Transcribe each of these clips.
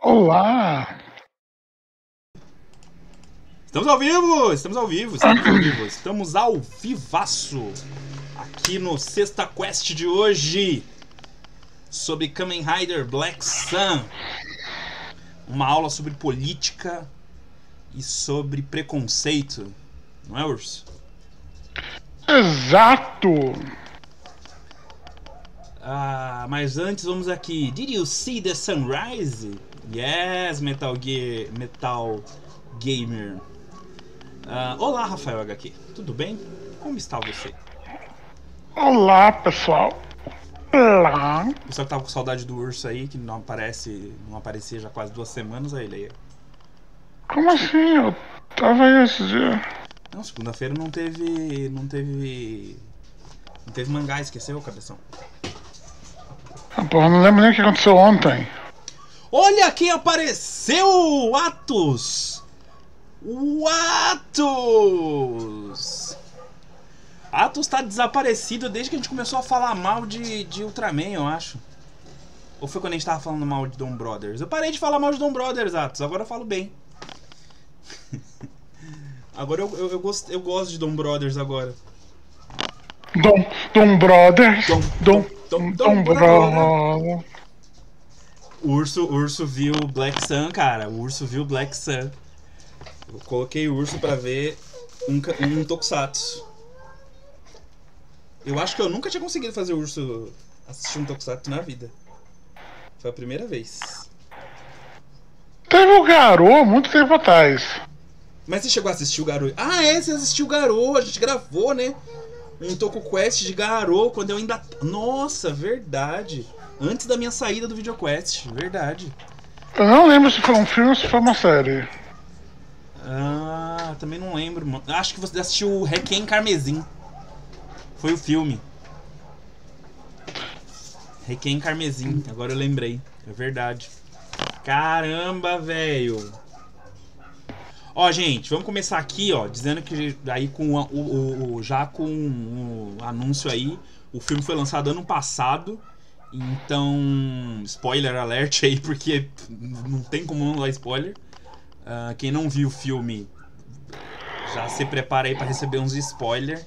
Olá! Estamos ao vivo! Estamos ao vivaço! Aqui no Sexta Quest de hoje, sobre Kamen Rider Black Sun. Uma aula sobre política e sobre preconceito. Não é, Urso? Exato! Ah, mas antes vamos aqui. Did you see the sunrise? Yes, Metal Gamer. Olá, Rafael HQ. Tudo bem? Como está você? Olá, pessoal. Olá. O pessoal que tava com saudade do urso aí, que não aparecia já quase 2 semanas, aí ele aí. Como assim? Eu tava aí esse dia. Não, segunda-feira não teve mangá, esqueceu, cabeção? Ah, porra, não lembro nem o que aconteceu ontem. Olha quem apareceu! Atos! O Atos! Atos tá desaparecido desde que a gente começou a falar mal de Ultraman, eu acho. Ou foi quando a gente tava falando mal de Dom Brothers? Eu parei de falar mal de Dom Brothers, Atos, agora eu falo bem. Agora eu gosto de Dom Brothers agora. Dom Brothers. O urso viu Black Sun, cara. O urso viu Black Sun. Eu coloquei o urso pra ver um Tokusatsu. Eu acho que eu nunca tinha conseguido fazer o urso assistir um Tokusatsu na vida. Foi a primeira vez. Teve o Garou há muito tempo atrás. Mas você chegou a assistir o Garou? Ah, é, você assistiu o Garou. A gente gravou, né? Um Toku Quest de Garou quando eu ainda... Nossa, verdade. Antes da minha saída do VideoQuest, verdade. Eu não lembro se foi um filme ou se foi uma série. Ah, também não lembro, mano. Acho que você assistiu o Requiem Carmesim. Foi o filme. Requiem Carmesim, agora eu lembrei. É verdade. Caramba, velho. Ó, gente, vamos começar aqui, ó, dizendo que aí com já com o anúncio aí, o filme foi lançado ano passado. Então, spoiler alert aí, porque não tem como não dar spoiler. Quem não viu o filme, já se prepara aí pra receber uns spoilers.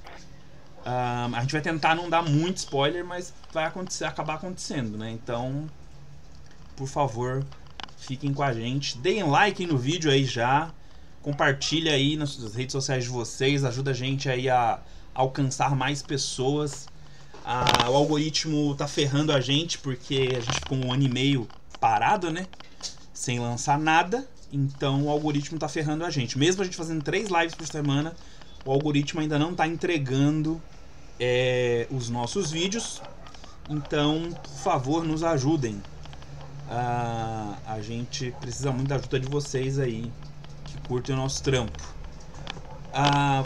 A gente vai tentar não dar muito spoiler, mas vai acabar acontecendo, né? Então, por favor, fiquem com a gente. Deem like no vídeo aí já. Compartilha aí nas redes sociais de vocês. Ajuda a gente aí a alcançar mais pessoas. O algoritmo tá ferrando a gente, porque a gente ficou 1 ano e meio parado, né? Sem lançar nada. Então o algoritmo tá ferrando a gente. Mesmo a gente fazendo 3 lives por semana, o algoritmo ainda não tá entregando os nossos vídeos. Então, por favor, nos ajudem. A gente precisa muito da ajuda de vocês aí, que curtem o nosso trampo.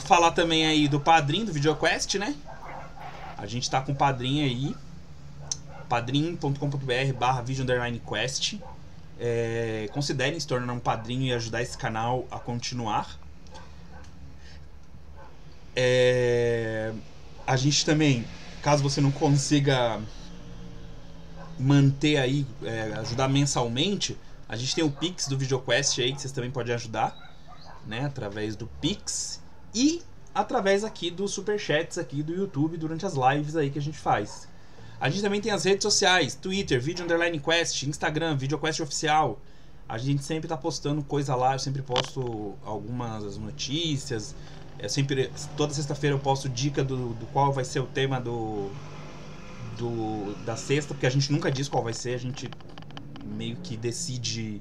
Falar também aí do padrinho do VideoQuest, né? A gente tá com o padrinho aí, padrim.com.br/video_quest. Considerem se tornar um padrinho e ajudar esse canal a continuar. A gente também, caso você não consiga manter aí, ajudar mensalmente, a gente tem o Pix do VideoQuest aí, que vocês também podem ajudar, né? Através do Pix e através aqui dos superchats aqui do YouTube durante as lives aí que a gente faz. A gente também tem as redes sociais, Twitter, Video_Quest, Instagram, VideoQuest Oficial. A gente sempre tá postando coisa lá, eu sempre posto algumas notícias. Toda sexta-feira eu posto dica do qual vai ser o tema da sexta, porque a gente nunca diz qual vai ser, a gente meio que decide...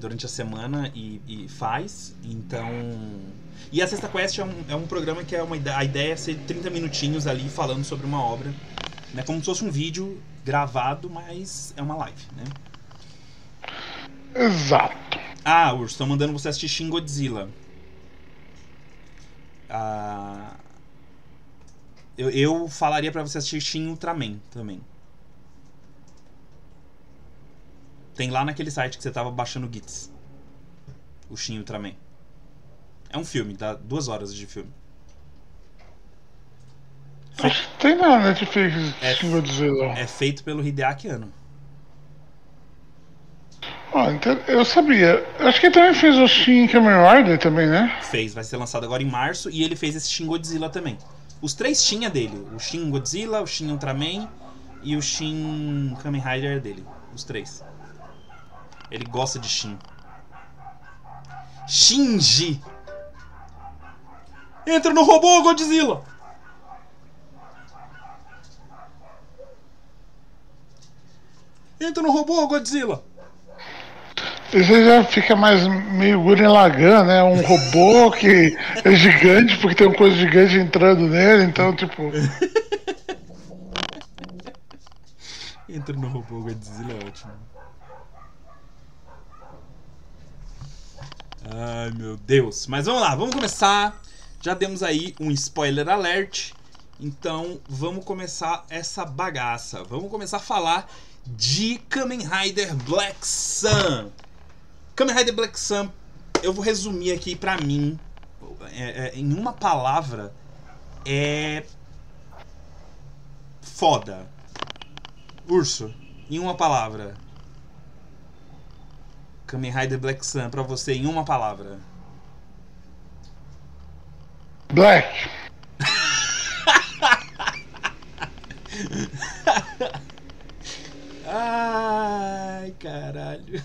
durante a semana e faz. Então... E a Sexta Quest é um programa que a ideia é ser 30 minutinhos ali falando sobre uma obra, né? Como se fosse um vídeo gravado, mas é uma live, né? Exato. Ah, Urso, estão mandando você assistir Shin Godzilla. Eu falaria pra você assistir Shin Ultraman também. Tem lá naquele site que você tava baixando o Gits. O Shin Ultraman. É um filme, dá 2 horas de filme. Acho que tem na Netflix, Shin Godzilla. É feito pelo Hideaki Anno. Eu sabia. Acho que ele também fez o Shin Kamen Rider também, né? Fez, vai ser lançado agora em março. E ele fez esse Shin Godzilla também. Os três Shin é dele. O Shin Godzilla, o Shin Ultraman e o Shin Kamen Rider é dele. Os três. Ele gosta de Shin. Shinji! Entra no robô, Godzilla! Entra no robô, Godzilla! Esse já fica mais meio Gurren Lagann, né? Um robô que é gigante, porque tem uma coisa gigante entrando nele, então, tipo... Entra no robô, Godzilla é ótimo. Ai, meu Deus. Mas vamos lá, vamos começar. Já demos aí um spoiler alert. Então, vamos começar essa bagaça. Vamos começar a falar de Kamen Rider Black Sun. Kamen Rider Black Sun, eu vou resumir aqui pra mim, em uma palavra, é foda. Urso, em uma palavra. Kamen Rider Black Sun, pra você, em uma palavra. Black. Ai, caralho.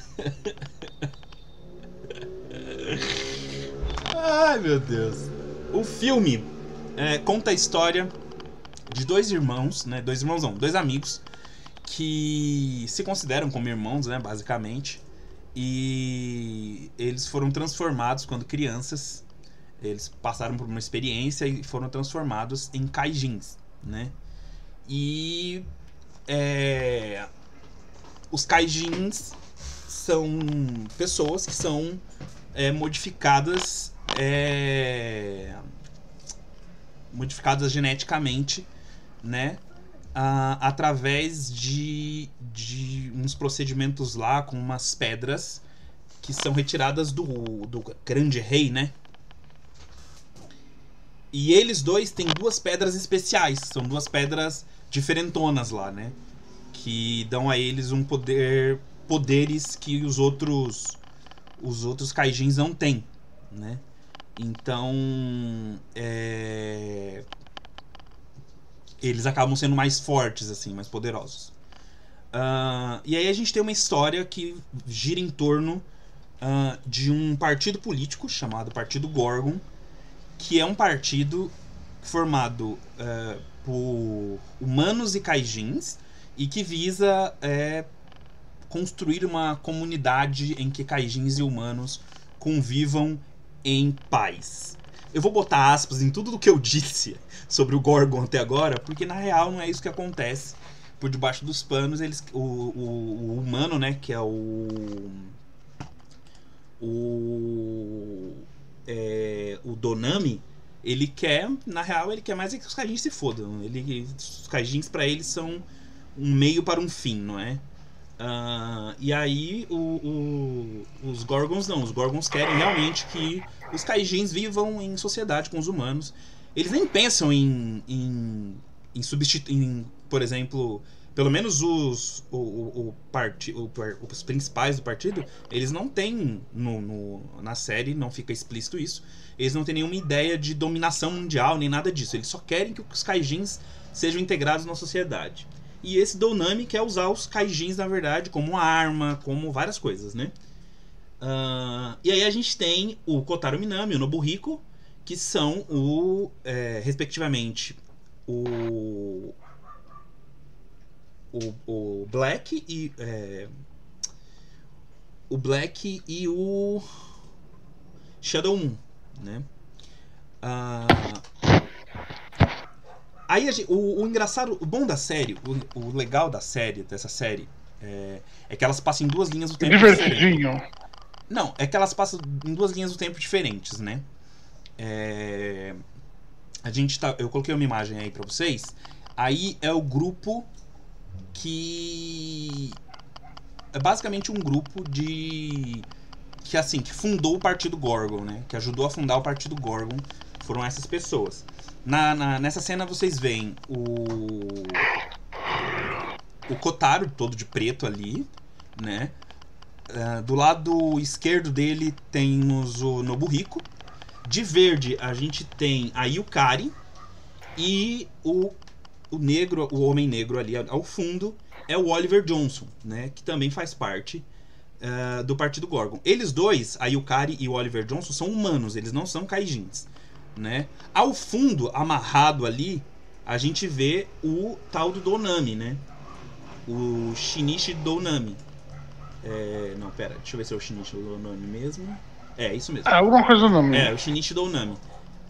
Ai, meu Deus. O filme conta a história de dois irmãos, né? Dois irmãos não, dois amigos que se consideram como irmãos, né? Basicamente. E eles foram transformados quando crianças. Eles passaram por uma experiência e foram transformados em kaijins, né? E... os kaijins são pessoas que são modificadas... modificadas geneticamente, né? Através de uns procedimentos lá com umas pedras que são retiradas do grande rei, né? E eles dois têm duas pedras especiais, são duas pedras diferentonas lá, né? Que dão a eles um poderes que os outros kaijins não têm, né? Então, eles acabam sendo mais fortes, assim, mais poderosos. E aí a gente tem uma história que gira em torno de um partido político chamado Partido Gorgon, que é um partido formado por humanos e kaijins e que visa construir uma comunidade em que kaijins e humanos convivam em paz. Eu vou botar aspas em tudo do que eu disse sobre o Gorgon até agora, porque na real não é isso que acontece. Por debaixo dos panos, o humano, né, que é o Dounami, ele quer, na real, ele quer mais é que os kaijins se fodam. Os kaijins pra ele são um meio para um fim, não é? E aí os Gorgons não. Os Gorgons querem realmente que os kaijins vivam em sociedade com os humanos. Eles nem pensam em substituir, por exemplo, pelo menos os principais do partido, eles não têm, na série, não fica explícito isso, eles não têm nenhuma ideia de dominação mundial, nem nada disso. Eles só querem que os kaijins sejam integrados na sociedade. E esse Dounami quer usar os kaijins, na verdade, como arma, como várias coisas, né? E aí a gente tem o Kotaro Minami e o Nobuhiko, que são respectivamente, o Black e o Shadow Moon, né? Aí o engraçado, o bom da série, o legal da série, é que elas passam em duas linhas do tempo diferentes. Não, é que elas passam em duas linhas do tempo diferentes, né? Eu coloquei uma imagem aí pra vocês. Aí é o grupo que é basicamente um grupo que fundou o Partido Gorgon, né? Que ajudou a fundar o Partido Gorgon. Foram essas pessoas. Nessa cena vocês veem o Kotaro todo de preto ali, né? do lado esquerdo dele temos o Nobuhiko. De verde a gente tem a Yukari. E o negro, o homem negro ali ao fundo é o Oliver Johnson, né, que também faz parte do Partido Gorgon. Eles dois, a Yukari e o Oliver Johnson, são humanos, eles não são kaijins, né? Ao fundo, amarrado ali, a gente vê o tal do Dounami, né? O Shinichi Dounami. Não, pera, deixa eu ver se é o Shinichi Dounami mesmo. É, isso mesmo. É, alguma coisa do nome. É, o Shinichi Dounami.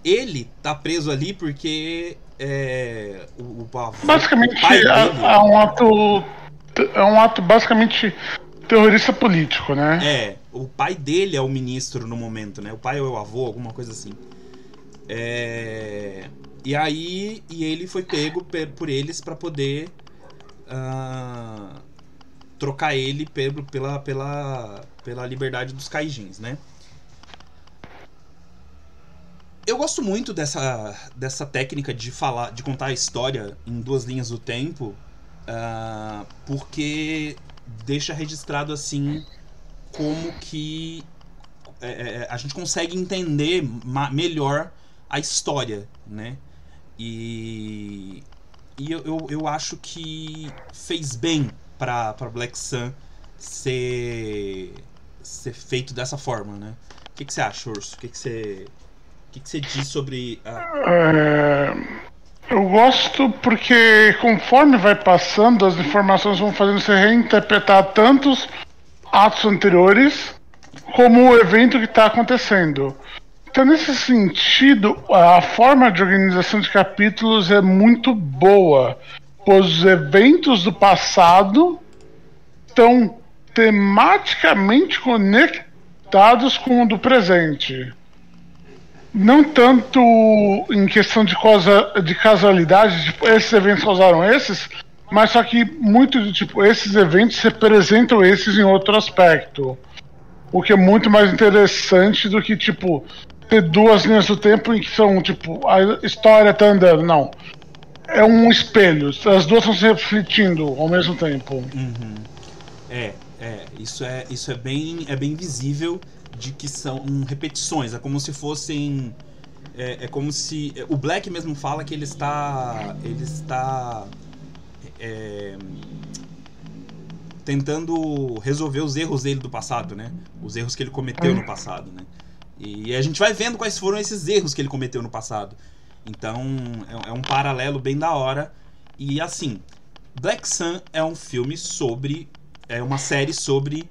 Ele tá preso ali porque basicamente, o pai dele... é um ato basicamente terrorista político, né? É, o pai dele é o ministro no momento, né? O pai ou o avô, alguma coisa assim. E aí ele foi pego por eles pra poder trocar ele pela liberdade dos kaijins, né? Eu gosto muito dessa técnica de contar a história em duas linhas do tempo, porque deixa registrado assim como que a gente consegue entender melhor a história, né? E eu acho que fez bem para Black Sun ser feito dessa forma, né? O que você acha, Urso? O que você diz sobre a... Eu gosto porque conforme vai passando, as informações vão fazendo você reinterpretar tanto os atos anteriores como o evento que está acontecendo. Então, nesse sentido, a forma de organização de capítulos é muito boa, pois os eventos do passado estão tematicamente conectados com o do presente. Não tanto em questão de casualidade, tipo, esses eventos causaram esses, mas só que muito de tipo, esses eventos representam esses em outro aspecto. O que é muito mais interessante do que, tipo, ter duas linhas do tempo em que são, tipo, a história tá andando. Não. É um espelho. As duas estão se refletindo ao mesmo tempo. Uhum. Isso é bem visível. De que são repetições, é como se fossem... É como se... O Black mesmo fala que ele está tentando resolver os erros dele do passado, né? Os erros que ele cometeu no passado, né? E a gente vai vendo quais foram esses erros que ele cometeu no passado. Então, é um paralelo bem da hora. E assim, Black Sun é um filme sobre... É uma série sobre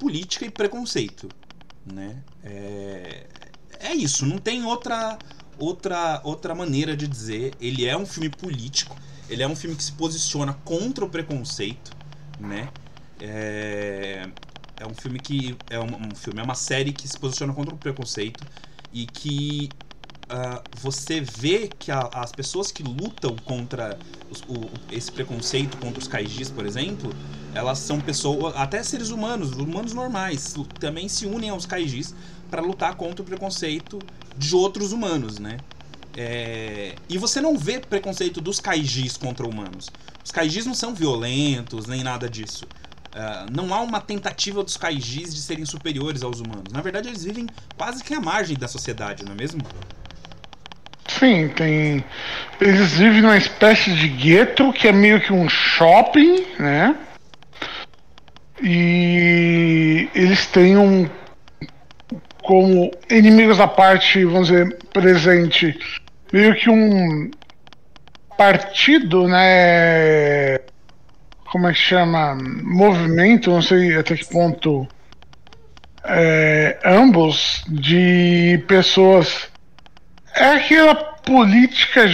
política e preconceito, né? É isso, não tem outra maneira de dizer. Ele é um filme político, ele é um filme que se posiciona contra o preconceito, né? É um filme que... é uma série que se posiciona contra o preconceito e que você vê que as pessoas que lutam contra esse preconceito, contra os kaijis, por exemplo, elas são pessoas, até seres humanos normais, também se unem aos kaijis para lutar contra o preconceito de outros humanos, né? E você não vê preconceito dos kaijis contra humanos. Os kaijis não são violentos, nem nada disso. Não há uma tentativa dos kaijis de serem superiores aos humanos. Na verdade, eles vivem quase que à margem da sociedade, não é mesmo? Sim, tem... Eles vivem numa espécie de gueto, que é meio que um shopping, né? E eles têm como inimigos à parte, vamos dizer, presente, meio que um partido, né? Como é que chama? Movimento, não sei até que ponto. Ambos de pessoas. É aquela política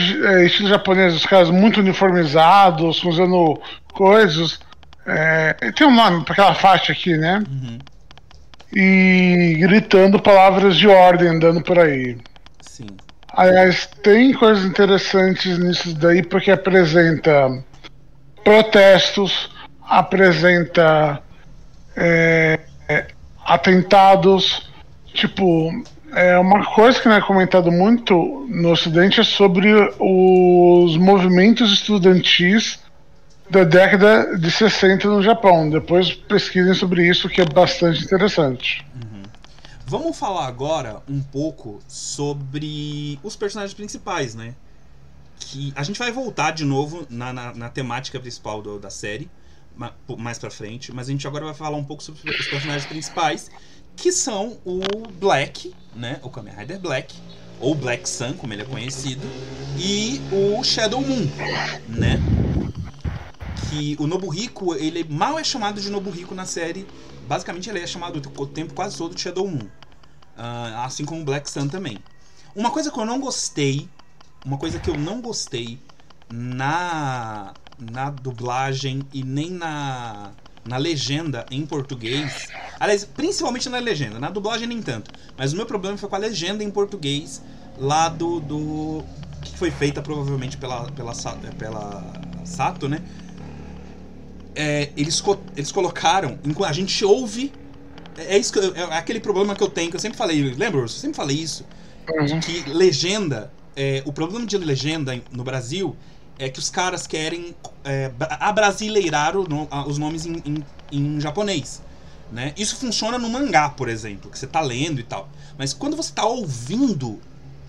estilo japonês, os caras muito uniformizados, usando coisas. Tem um nome para aquela faixa aqui, né? Uhum. E gritando palavras de ordem andando por aí. Sim. Aliás, tem coisas interessantes nisso daí, porque apresenta protestos, apresenta atentados. Tipo, uma coisa que não é comentado muito no Ocidente é sobre os movimentos estudantis da década de 60 no Japão. Depois pesquisem sobre isso, que é bastante interessante. Uhum. Vamos falar agora um pouco sobre os personagens principais, né? Que a gente vai voltar de novo na temática principal da série, mais pra frente, mas a gente agora vai falar um pouco sobre os personagens principais, que são o Black, né? O Kamen Rider Black, ou Black Sun, como ele é conhecido, e o Shadow Moon, né? Que o Nobuhiko, ele mal é chamado de Nobuhiko na série. Basicamente ele é chamado o tempo quase todo de Shadow Moon, assim como o Black Sun também. Uma coisa que eu não gostei, na dublagem e nem na legenda em português. Aliás, principalmente na legenda, na dublagem nem tanto, mas o meu problema foi com a legenda em português lá do que foi feita provavelmente pela Sato, né? É, eles colocaram, a gente ouve, é aquele problema que eu tenho, que eu sempre falei, lembra? Eu sempre falei isso, que legenda, o problema de legenda no Brasil é que os caras querem abrasileirar os nomes em japonês, né? Isso funciona no mangá, por exemplo, que você tá lendo e tal, mas quando você tá ouvindo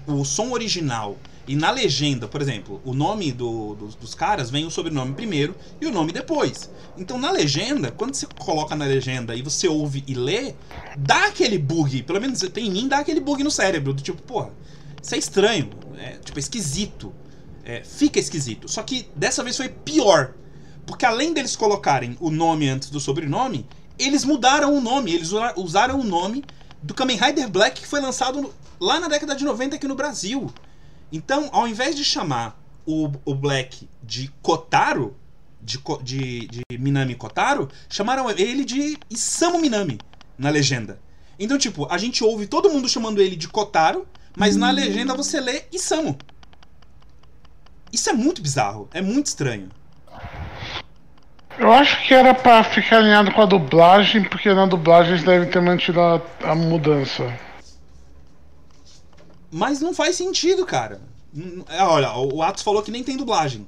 o som original e na legenda, por exemplo, o nome dos caras vem o sobrenome primeiro e o nome depois. Então na legenda, quando você coloca na legenda e você ouve e lê, dá aquele bug, pelo menos em mim dá aquele bug no cérebro, do tipo, porra, isso é estranho, tipo, é esquisito, fica esquisito. Só que dessa vez foi pior, porque além deles colocarem o nome antes do sobrenome, eles mudaram o nome, eles usaram o nome do Kamen Rider Black, que foi lançado lá na década de 90 aqui no Brasil. Então, ao invés de chamar o Black de Kotaro, de Minami Kotaro, chamaram ele de Isamu Minami na legenda. Então, tipo, a gente ouve todo mundo chamando ele de Kotaro, mas na legenda você lê Isamu. Isso é muito bizarro, é muito estranho. Eu acho que era pra ficar alinhado com a dublagem, porque na dublagem eles devem ter mantido a mudança. Mas não faz sentido, cara. Olha, o Atos falou que nem tem dublagem.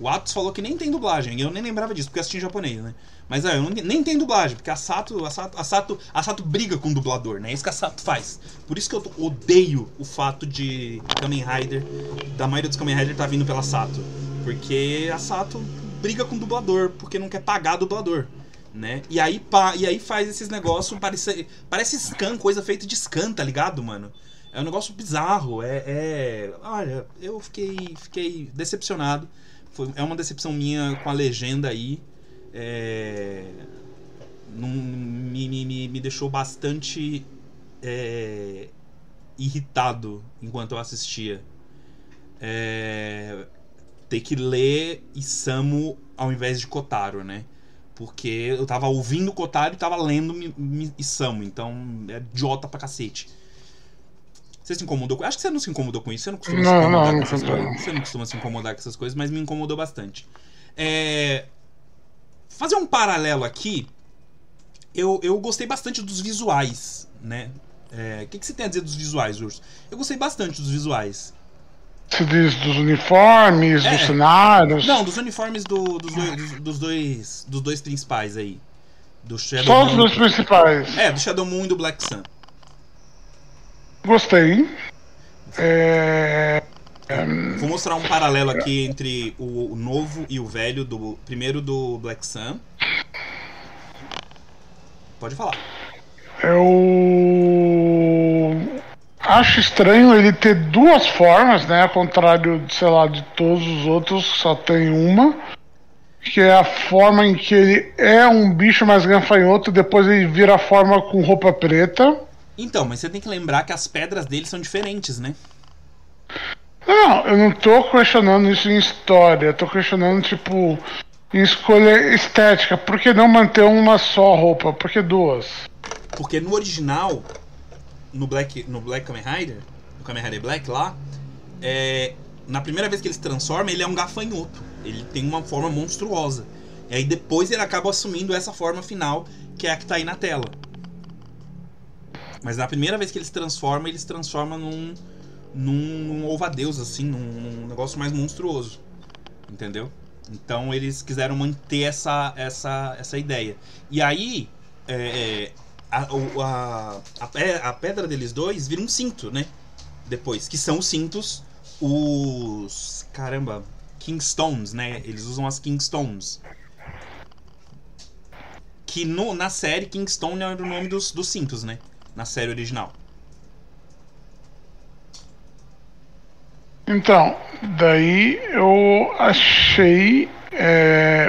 O Atos falou que nem tem dublagem. Eu nem lembrava disso, porque eu assisti em japonês, né? Mas nem tem dublagem, porque a Sato briga com o dublador, né? É isso que a Sato faz. Por isso que eu odeio o fato de Kamen Rider, da maioria dos Kamen Rider tá vindo pela Sato. Porque a Sato briga com o dublador, porque não quer pagar dublador, né? E aí faz esses negócios, parece scan, coisa feita de scan, tá ligado, mano? É um negócio bizarro, olha, eu fiquei decepcionado. É uma decepção minha com a legenda aí. Me deixou bastante irritado enquanto eu assistia. Ter que ler Isamu ao invés de Kotaro, né? Porque eu tava ouvindo Kotaro e tava lendo Isamu, então é idiota pra cacete. Você se incomodou com... Acho que você não se incomodou com isso, você não costuma se incomodar com essas coisas. Você não costuma se incomodar com essas coisas, mas me incomodou bastante. Fazer um paralelo aqui, eu gostei bastante dos visuais, né? O que você tem a dizer dos visuais, Urso? Eu gostei bastante dos visuais. Você diz dos uniformes, dos cenários? Não, dos uniformes dos dois principais aí. Do Shadow Moon. Só os dois principais. Do Shadow Moon e do Black Sun. Gostei. Vou mostrar um paralelo aqui entre o novo e o velho, primeiro do Black Sun. Pode falar. Eu acho estranho ele ter duas formas, né? Ao contrário, sei lá, de todos os outros, só tem uma. Que é a forma em que ele é um bicho mais ganfanhoto, depois ele vira a forma com roupa preta. Então, mas você tem que lembrar que as pedras dele são diferentes, né? Não, eu não tô questionando isso em história. Eu tô questionando, tipo, em escolha estética. Por que não manter uma só roupa? Por que duas? Porque no original, no Black Kamen Rider, no Kamen Rider Black lá, na primeira vez que ele se transforma, ele é um gafanhoto. Ele tem uma forma monstruosa. E aí depois ele acaba assumindo essa forma final, que é a que tá aí na tela. Mas na primeira vez que ele se transforma, ele se transforma num... num louva-a-Deus, assim, num negócio mais monstruoso, entendeu? Então eles quiseram manter essa ideia. E aí a pedra deles dois vira um cinto, né? Depois, que são os cintos, os... caramba, Kingstones, né? Eles usam as Kingstones. Que na série, Kingstone era o nome dos cintos, né? Na série original. Então, daí eu achei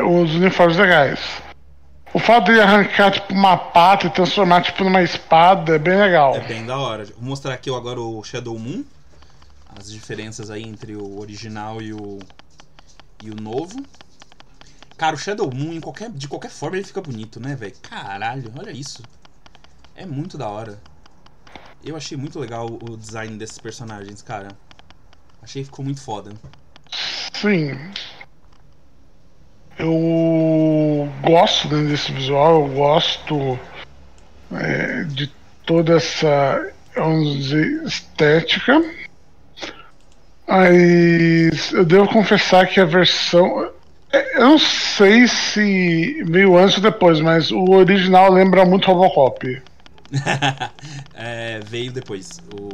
os uniformes legais. O fato de ele arrancar tipo uma pata e transformar tipo numa espada é bem legal. É bem da hora. Vou mostrar aqui agora o Shadow Moon. As diferenças aí entre o original e o novo. Cara, o Shadow Moon, de qualquer forma, ele fica bonito, né, velho? Caralho, olha isso. É muito da hora. Eu achei muito legal o design desses personagens, cara. Achei que ficou muito foda. Sim. Eu gosto desse visual, eu gosto de toda essa, vamos dizer, estética. Mas eu devo confessar que a versão... eu não sei se veio antes ou depois, mas o original lembra muito Robocop. Veio depois. O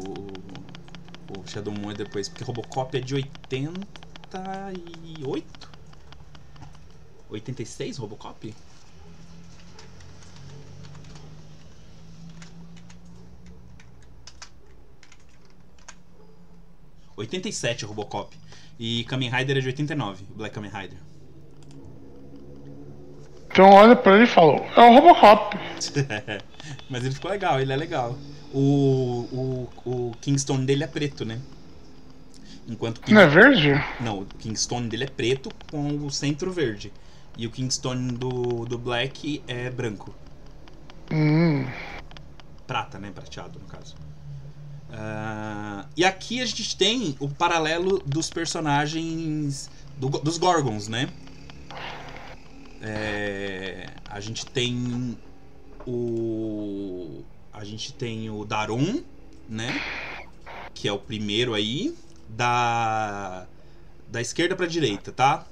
Shadow Moon é depois, porque Robocop é de 88? 86 Robocop? ...87 Robocop. E Kamen Rider é de 89, Black Kamen Rider. Então olha pra ele e falou, é o Robocop. Mas ele ficou legal, ele é legal. O Kingstone dele é preto, né? Enquanto King... Não é verde? Não, o Kingstone dele é preto com o centro verde. E o Kingstone do Black é branco. Prata, né? Prateado, no caso. E aqui a gente tem o paralelo dos personagens... dos Gorgons, né? A gente tem o... Darum, né? Que é o primeiro aí. Da esquerda pra direita, tá?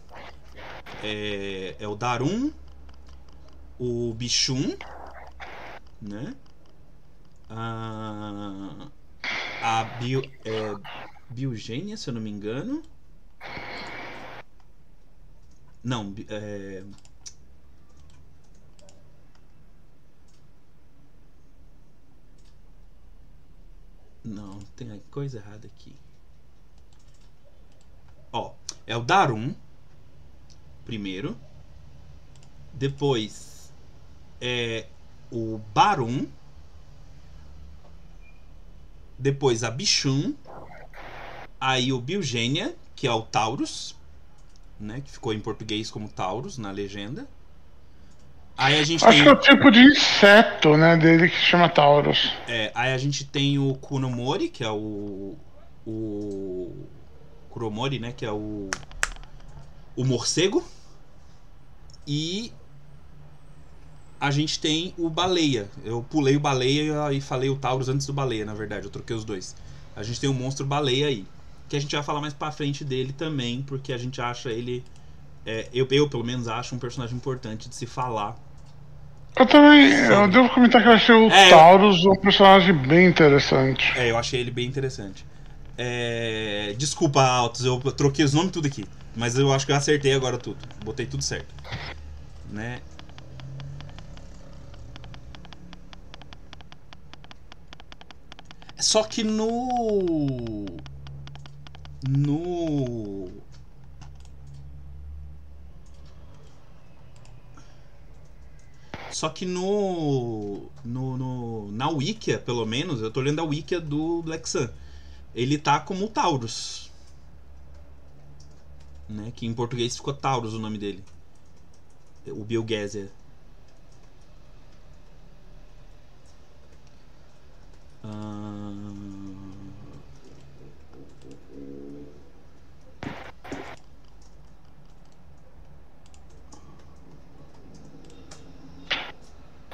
É o Darum. O Bichum, né? A Biogênia, se eu não me engano. Não, não, tem coisa errada aqui. Ó, é o Darum primeiro. Depois é o Barum. Depois a Bichum. Aí o Biogênia, que é o Taurus, né? Que ficou em português como Taurus na legenda. Aí a gente acho que é o tipo de inseto, né, dele que chama Taurus. Aí a gente tem o Kuromori, que é o Kuromori, né, que é o morcego. E a gente tem o baleia. Eu pulei o baleia e falei o Taurus antes do baleia, na verdade, eu troquei os dois. A gente tem o monstro baleia aí, que a gente vai falar mais pra frente dele também, porque a gente acha ele... eu pelo menos acho um personagem importante de se falar. Eu também, eu devo comentar que eu achei o Taurus um personagem bem interessante. Eu achei ele bem interessante. Desculpa, Altos, eu troquei os nomes tudo aqui, mas eu acho que eu acertei agora tudo, botei tudo certo, né? Só que no na Wikia, pelo menos, eu tô lendo a Wikia do Black Sun, ele tá como Taurus, né? Que em português ficou Taurus o nome dele. O Biogêsia.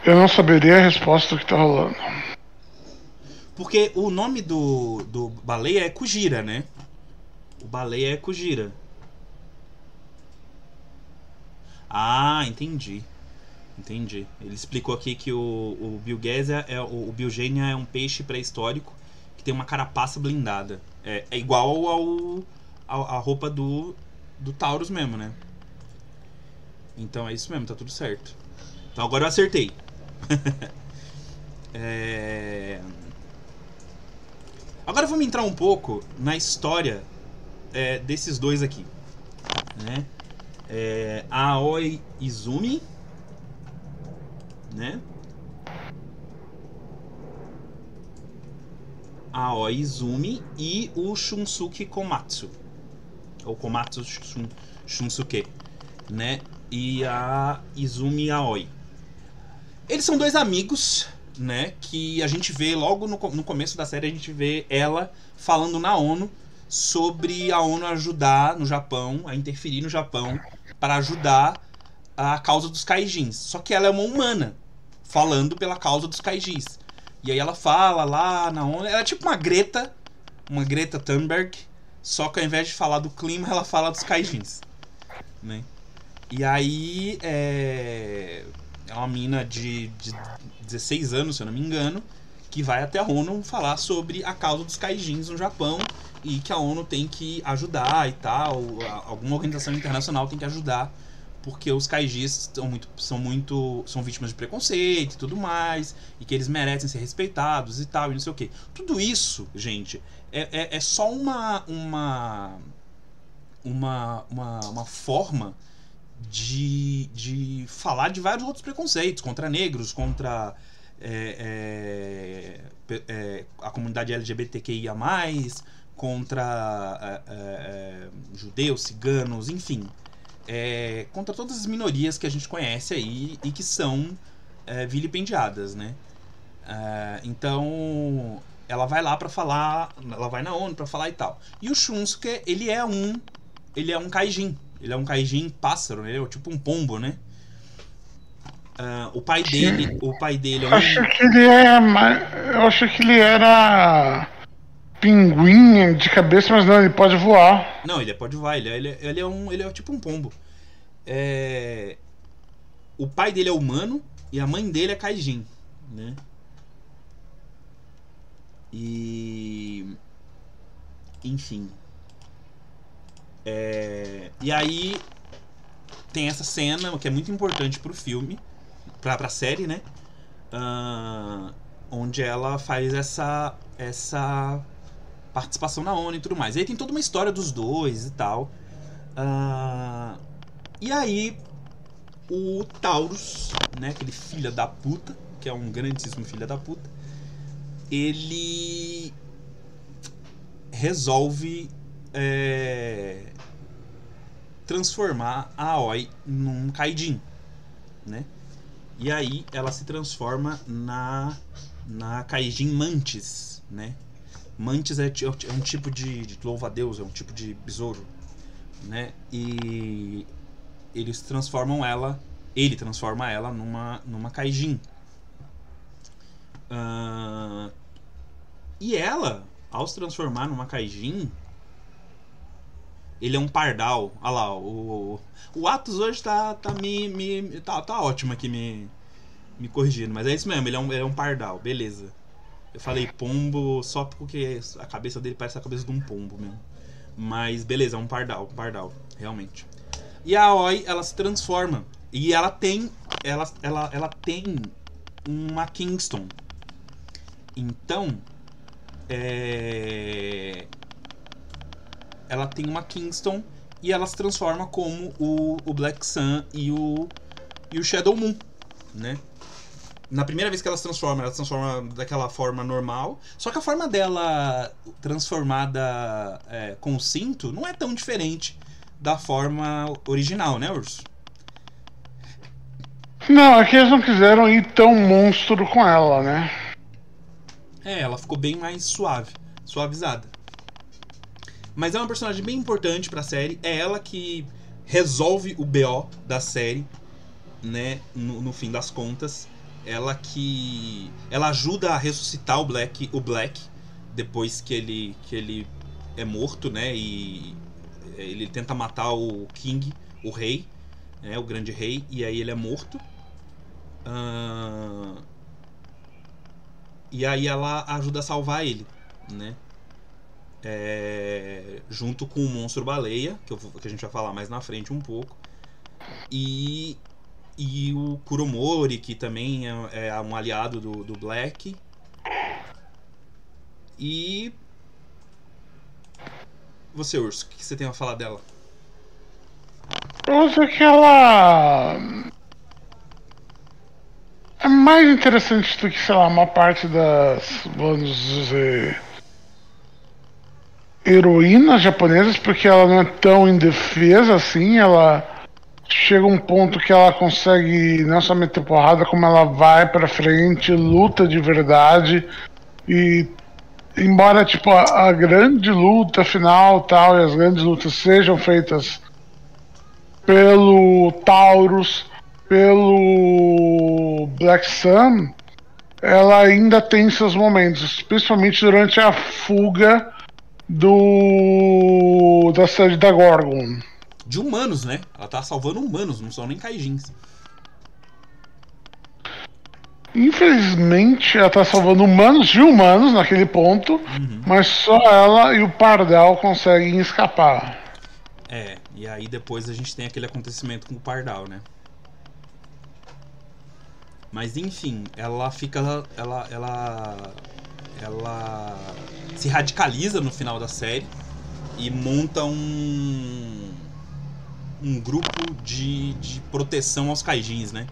Eu não saberia a resposta do que tá rolando. Porque o nome do baleia é Cujira, né? O baleia é Cujira. Ah, entendi. Entendi. Ele explicou aqui que o Biogênia é um peixe pré-histórico que tem uma carapaça blindada. É igual à roupa do Taurus mesmo, né? Então é isso mesmo, tá tudo certo. Então agora eu acertei. Agora vamos entrar um pouco na história desses dois aqui, né? Aoi Izumi, né? Aoi Izumi e o Shunsuke Komatsu, ou Komatsu Shunsuke, né? E a Izumi Aoi. Eles são dois amigos, né? Que a gente vê logo no começo da série, a gente vê ela falando na ONU sobre a ONU ajudar no Japão, a interferir no Japão para ajudar a causa dos kaijins. Só que ela é uma humana falando pela causa dos kaijins. E aí ela fala lá na ONU, ela é tipo uma Greta Thunberg, só que ao invés de falar do clima, ela fala dos kaijins, né? E aí é uma menina de 16 anos, se eu não me engano, que vai até a ONU falar sobre a causa dos kaijins no Japão e que a ONU tem que ajudar e tal, alguma organização internacional tem que ajudar, porque os kaijis são vítimas de preconceito e tudo mais, e que eles merecem ser respeitados e tal, e não sei o quê. Tudo isso, gente, é só uma forma de falar de vários outros preconceitos, contra negros, contra a comunidade LGBTQIA+, contra judeus, ciganos, enfim, contra todas as minorias que a gente conhece aí e que são vilipendiadas, né? Então ela vai lá pra falar, ela vai na ONU pra falar e tal. E o Shunsuke, ele é um kaijin, ele é um kaijin pássaro, né? Ele é tipo um pombo, né? O pai dele é um... eu acho que ele era pinguim de cabeça, mas não, ele pode voar. Não, ele pode voar, ele é tipo um pombo. O pai dele é humano e a mãe dele é kaijin, né? E... enfim. E aí tem essa cena que é muito importante pro filme, pra série, né? Onde ela faz essa participação na ONU e tudo mais. E aí tem toda uma história dos dois e tal. E aí o Taurus, né? Aquele filho da puta, que é um grandíssimo filho da puta, ele resolve transformar a Aoi num kaijin, né? E aí ela se transforma na kaijin mantis, né? Mantis é um tipo de louva-a-Deus, é um tipo de besouro, né? E eles transformam ela, ele transforma ela numa kaijin. E ela, ao se transformar numa kaijin, ele é um pardal. Olha lá, o Atos hoje tá ótimo aqui me corrigindo, mas é isso mesmo, ele é um pardal, beleza. Eu falei pombo só porque a cabeça dele parece a cabeça de um pombo mesmo. Mas beleza, é um pardal, realmente. E a Aoi, ela se transforma e ela tem uma Kingston. Então, ela tem uma Kingston e ela se transforma como o Black Sun e o Shadow Moon, né? Na primeira vez que ela se transforma daquela forma normal. Só que a forma dela transformada com o cinto não é tão diferente da forma original, né, Urso? Não, é que eles não quiseram ir tão monstro com ela, né? Ela ficou bem mais suavizada. Mas é uma personagem bem importante pra série. É ela que resolve o BO da série, né? No fim das contas. ela ajuda a ressuscitar o Black, depois que ele é morto, né? E ele tenta matar o King, o rei, né? O grande rei, e aí ele é morto. E aí ela ajuda a salvar ele, né? Junto com o monstro baleia, que a gente vai falar mais na frente um pouco. E o Kuromori, que também é um aliado do Black. E... você, Urso, o que você tem a falar dela? Eu acho que ela... é mais interessante do que, sei lá, uma parte das, vamos dizer, heroínas japonesas, porque ela não é tão indefesa assim. Ela chega a um ponto que ela consegue não só meter porrada, como ela vai pra frente, luta de verdade. E embora tipo a grande luta final tal, e as grandes lutas sejam feitas pelo Taurus, pelo Black Sun, ela ainda tem seus momentos, principalmente durante a fuga da sede da Gorgon. De humanos, né? Ela tá salvando humanos, não são nem kaijins. Infelizmente, ela tá salvando humanos de humanos naquele ponto, uhum. Mas só ela e o Pardal conseguem escapar. É, e aí depois a gente tem aquele acontecimento com o Pardal, né? Mas enfim, ela fica... Ela se radicaliza no final da série e monta um grupo de proteção aos kaijins, né?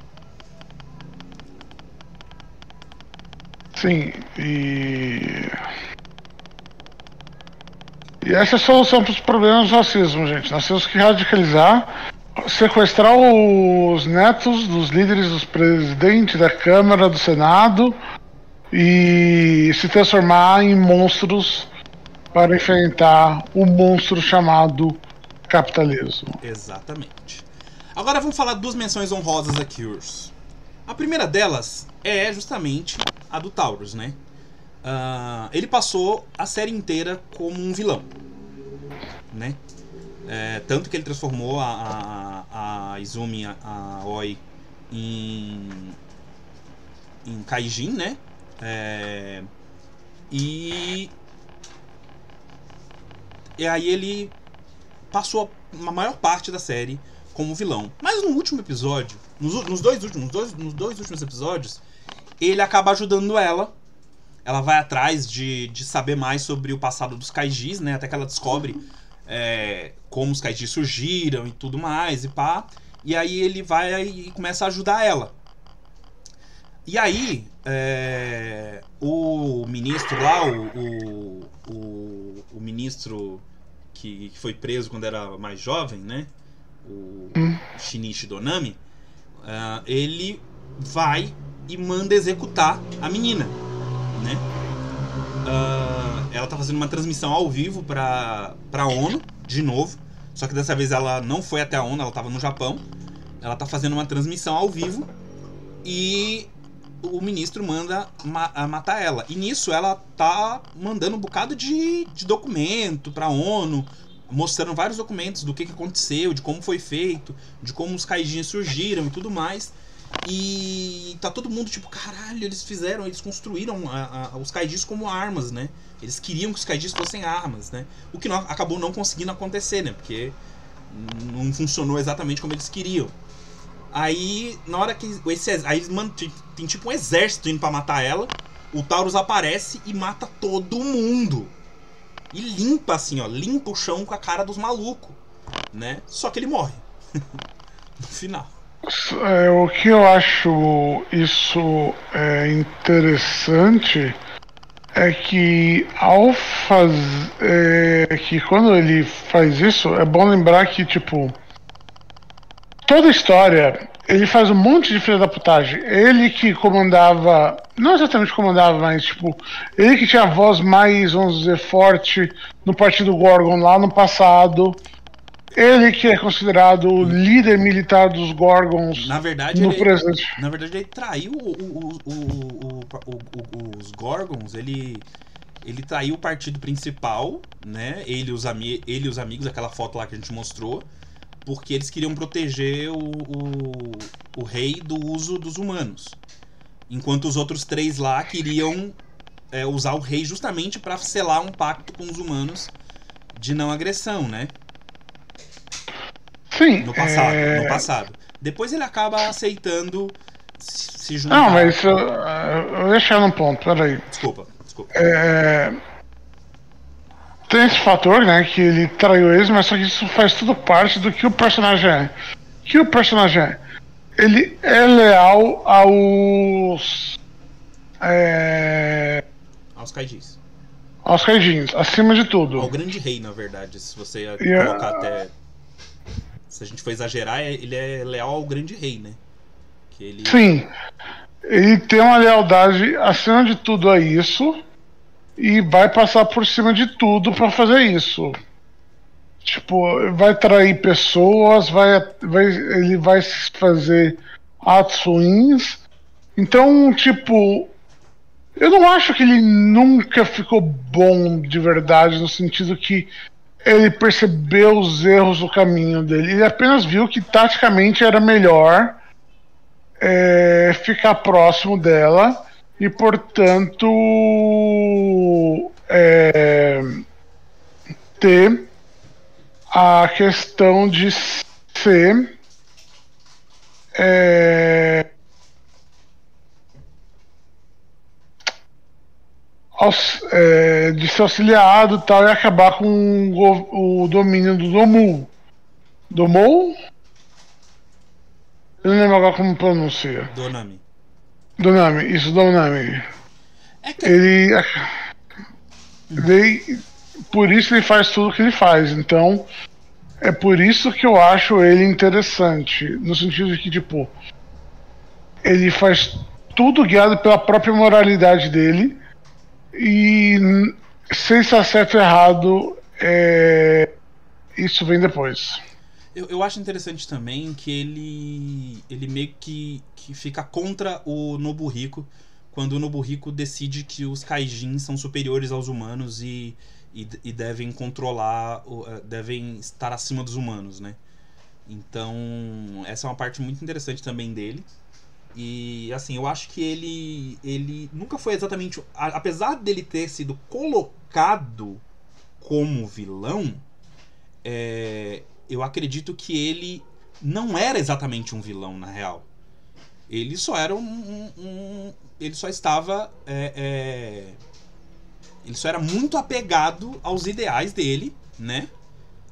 Sim, e essa é a solução para os problemas do racismo, gente. Nós temos que radicalizar, sequestrar os netos dos líderes, dos presidentes, da Câmara, do Senado, e se transformar em monstros para enfrentar o monstro chamado capitalismo. Exatamente. Agora vamos falar de duas menções honrosas aqui, Urso. A primeira delas é justamente a do Taurus, né? Ele passou a série inteira como um vilão, né? Tanto que ele transformou a Izumi, a Aoi, em kaijin, né? E aí ele passou a maior parte da série como vilão. Mas no último episódio, nos dois últimos episódios, ele acaba ajudando ela. Ela vai atrás de saber mais sobre o passado dos kaijis, né? Até que ela descobre como os kaijis surgiram e tudo mais, e pá. E aí ele vai e começa a ajudar ela. E aí, o ministro lá, o ministro que foi preso quando era mais jovem, né? O Shinichi Dounami, ele vai e manda executar a menina, né? Ela tá fazendo uma transmissão ao vivo pra ONU, de novo. Só que dessa vez ela não foi até a ONU, ela tava no Japão. Ela tá fazendo uma transmissão ao vivo e... o ministro manda matar ela. E nisso ela tá mandando um bocado de documento pra ONU, mostrando vários documentos do que aconteceu, de como foi feito, de como os kaijins surgiram e tudo mais. E tá todo mundo tipo, caralho, eles construíram os kaijins como armas, né? Eles queriam que os kaijins fossem armas, né? O que acabou não conseguindo acontecer, né? Porque não funcionou exatamente como eles queriam. Aí, na hora que... aí eles tem tipo um exército indo pra matar ela. O Taurus aparece e mata todo mundo. E limpa assim, ó. Limpa o chão com a cara dos malucos, né? Só que ele morre. No final. O que eu acho isso interessante é que ao fazer... que quando ele faz isso, é bom lembrar que, tipo... toda a história, ele faz um monte de filha da putagem. Ele que comandava, não exatamente comandava, mas tipo, ele que tinha a voz mais, vamos dizer, forte no Partido Gorgon lá no passado. Ele que é considerado o líder militar dos Gorgons. Na verdade, no presente. Na verdade, ele traiu os Gorgons. Ele traiu o partido principal, né? Ele e os amigos, aquela foto lá que a gente mostrou, porque eles queriam proteger o rei do uso dos humanos, enquanto os outros três lá queriam usar o rei justamente para selar um pacto com os humanos de não agressão, né? Sim. No passado. Depois ele acaba aceitando se juntar. Não, mas eu vou deixar um ponto, peraí. Desculpa. Tem esse fator, né, que ele traiu eles, mas só que isso faz tudo parte do que o personagem é. Ele é leal aos... aos kaijins. Aos kaijins, acima de tudo. Ao grande rei, na verdade, se você colocar até... Se a gente for exagerar, ele é leal ao grande rei, né? Que ele... Sim. Ele tem uma lealdade acima de tudo a isso e vai passar por cima de tudo pra fazer isso. Tipo, vai trair pessoas, ele vai fazer atos ruins. Então, tipo, eu não acho que ele nunca ficou bom de verdade, no sentido que ele percebeu os erros do caminho dele. Ele apenas viu que taticamente era melhor ficar próximo dela e, portanto, ter a questão de ser de ser auxiliado e tal, e acabar com o domínio do Domou. Domou? Eu não lembro agora como pronuncia. Dounami. Dounami, isso, Dounami. Por isso ele faz tudo o que ele faz. Então, é por isso que eu acho ele interessante. No sentido de que, tipo, ele faz tudo guiado pela própria moralidade dele. E sem estar certo ou errado, isso vem depois. Eu acho interessante também que ele meio que fica contra o Nobuhiko, quando o Nobuhiko decide que os kaijins são superiores aos humanos e devem controlar, devem estar acima dos humanos, né? Então, essa é uma parte muito interessante também dele. E assim, eu acho que ele nunca foi exatamente... Apesar dele ter sido colocado como vilão, eu acredito que ele não era exatamente um vilão, na real. Ele só era ele só estava... ele só era muito apegado aos ideais dele, né?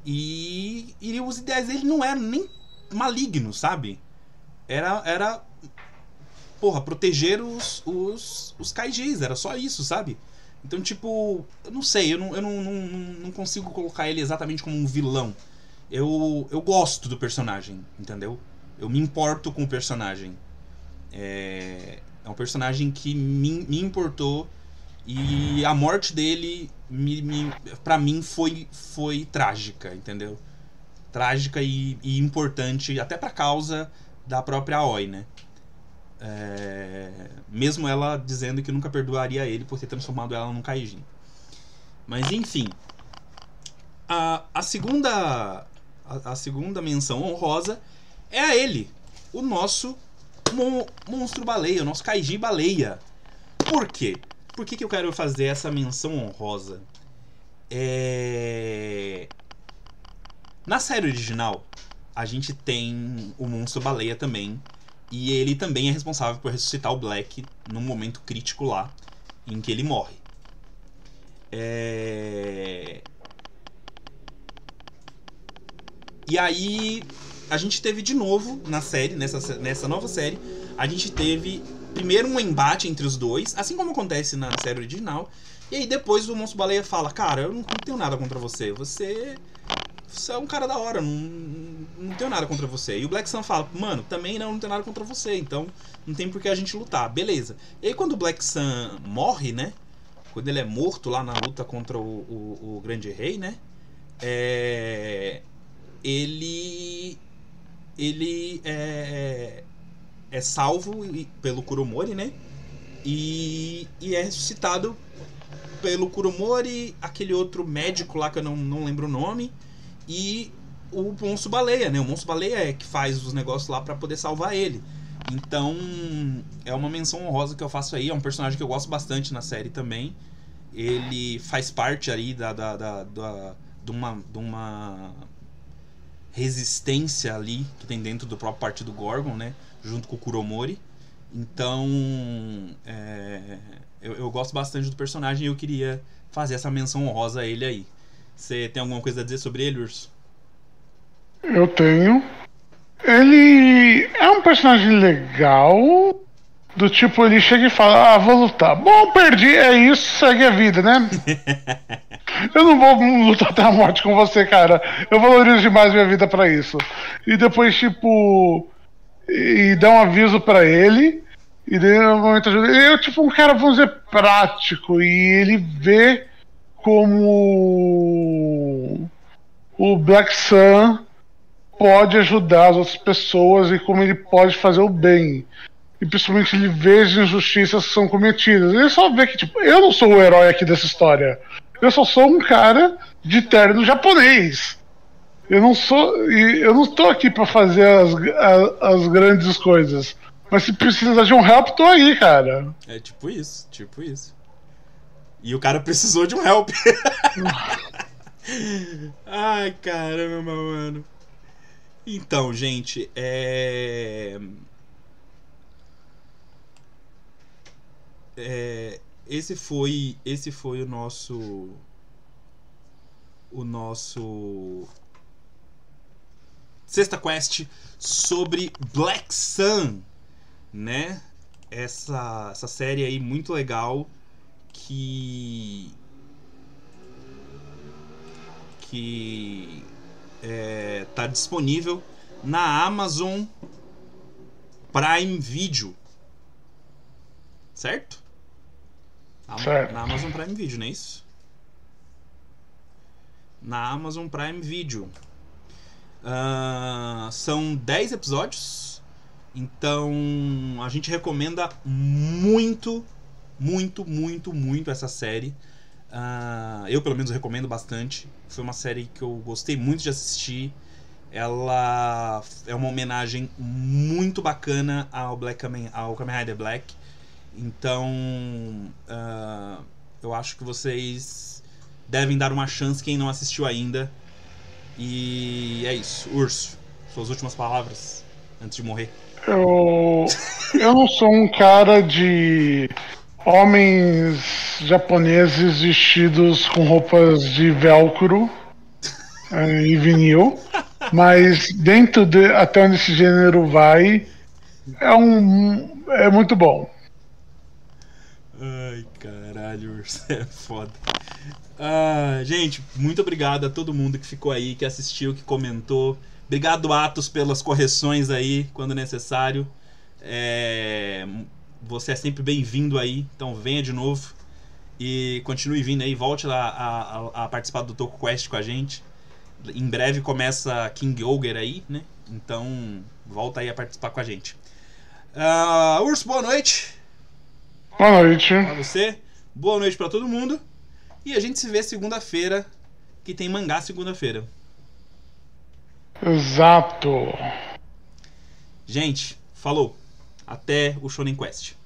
E os ideais dele não eram nem malignos, sabe? Era porra, proteger os kaijis, era só isso, sabe? Então, tipo, eu não sei, eu não consigo colocar ele exatamente como um vilão. Eu gosto do personagem, entendeu? Eu me importo com o personagem. É um personagem que me importou, e a morte dele, pra mim, foi trágica, entendeu? Trágica e importante, até pra causa da própria Aoi, né? Mesmo ela dizendo que nunca perdoaria ele por ter transformado ela num kaijin. Mas enfim, a segunda menção honrosa é a ele, o nosso monstro baleia, o nosso kaijin baleia. Por quê? Por que eu quero fazer essa menção honrosa? Na série original a gente tem o monstro baleia também. E ele também é responsável por ressuscitar o Black num momento crítico lá, em que ele morre. E aí, a gente teve de novo na série, nessa nova série, a gente teve primeiro um embate entre os dois, assim como acontece na série original. E aí depois o Monstro Baleia fala: cara, eu não tenho nada contra você, você é um cara da hora, não tenho nada contra você. E o Black Sun fala: mano, também não tenho nada contra você, então não tem por que a gente lutar, beleza. E aí quando o Black Sun morre, né, quando ele é morto lá na luta contra o Grande Rei, né, ele é salvo pelo Kuromori, né? E é ressuscitado pelo Kuromori, aquele outro médico lá que eu não lembro o nome, e o Monstro Baleia, né? O Monstro Baleia é que faz os negócios lá pra poder salvar ele. Então, é uma menção honrosa que eu faço aí. É um personagem que eu gosto bastante na série também. Ele faz parte aí de uma resistência ali que tem dentro do próprio Partido Gorgon, né? Junto com o Kuromori. Então, eu gosto bastante do personagem e eu queria fazer essa menção honrosa a ele aí. Você tem alguma coisa a dizer sobre ele, Urso? Eu tenho. Ele é um personagem legal, do tipo, ele chega e fala, ah, vou lutar. Bom, perdi, é isso, segue a vida, né? Eu não vou lutar até a morte com você, cara. Eu valorizo demais minha vida pra isso. E depois, tipo... E dá um aviso pra ele. E daí, no momento, ele é tipo um cara, vamos dizer, prático. E ele vê como o Black Sun pode ajudar as outras pessoas e como ele pode fazer o bem. E principalmente ele vê as injustiças que são cometidas. Ele só vê que, tipo, eu não sou o herói aqui dessa história. Eu só sou um cara de terno japonês. Eu não tô aqui pra fazer as grandes coisas. Mas se precisar de um help, tô aí, cara. É tipo isso, tipo isso. E o cara precisou de um help. Ai, caramba, mano. Então, gente, esse foi o nosso Sexta Quest sobre Black Sun, né? Essa série aí muito legal que tá disponível na Amazon Prime Video, certo? Certo. Na Amazon Prime Video, não é isso? Na Amazon Prime Video. São 10 episódios. Então a gente recomenda muito, muito, muito, muito essa série. Eu pelo menos recomendo bastante. Foi uma série que eu gostei muito de assistir. Ela é uma homenagem muito bacana ao Kamen Rider Black. Então eu acho que vocês devem dar uma chance, quem não assistiu ainda. E é isso. Urso, suas últimas palavras antes de morrer. Eu não sou um cara de homens japoneses vestidos com roupas de velcro e vinil, mas dentro de até onde esse gênero vai é muito bom. Ai, caralho, Urso, é foda. Gente, muito obrigado a todo mundo que ficou aí, que assistiu, que comentou. Obrigado, Atos, pelas correções aí, quando necessário. Você é sempre bem-vindo aí, então venha de novo. E continue vindo aí, volte lá a participar do Toku Quest com a gente. Em breve começa King Ohger aí, né? Então volta aí a participar com a gente. Urso, boa noite. Boa noite. Pra você, boa noite pra todo mundo. E a gente se vê segunda-feira, que tem mangá segunda-feira. Exato. Gente, falou. Até o Shonen Quest.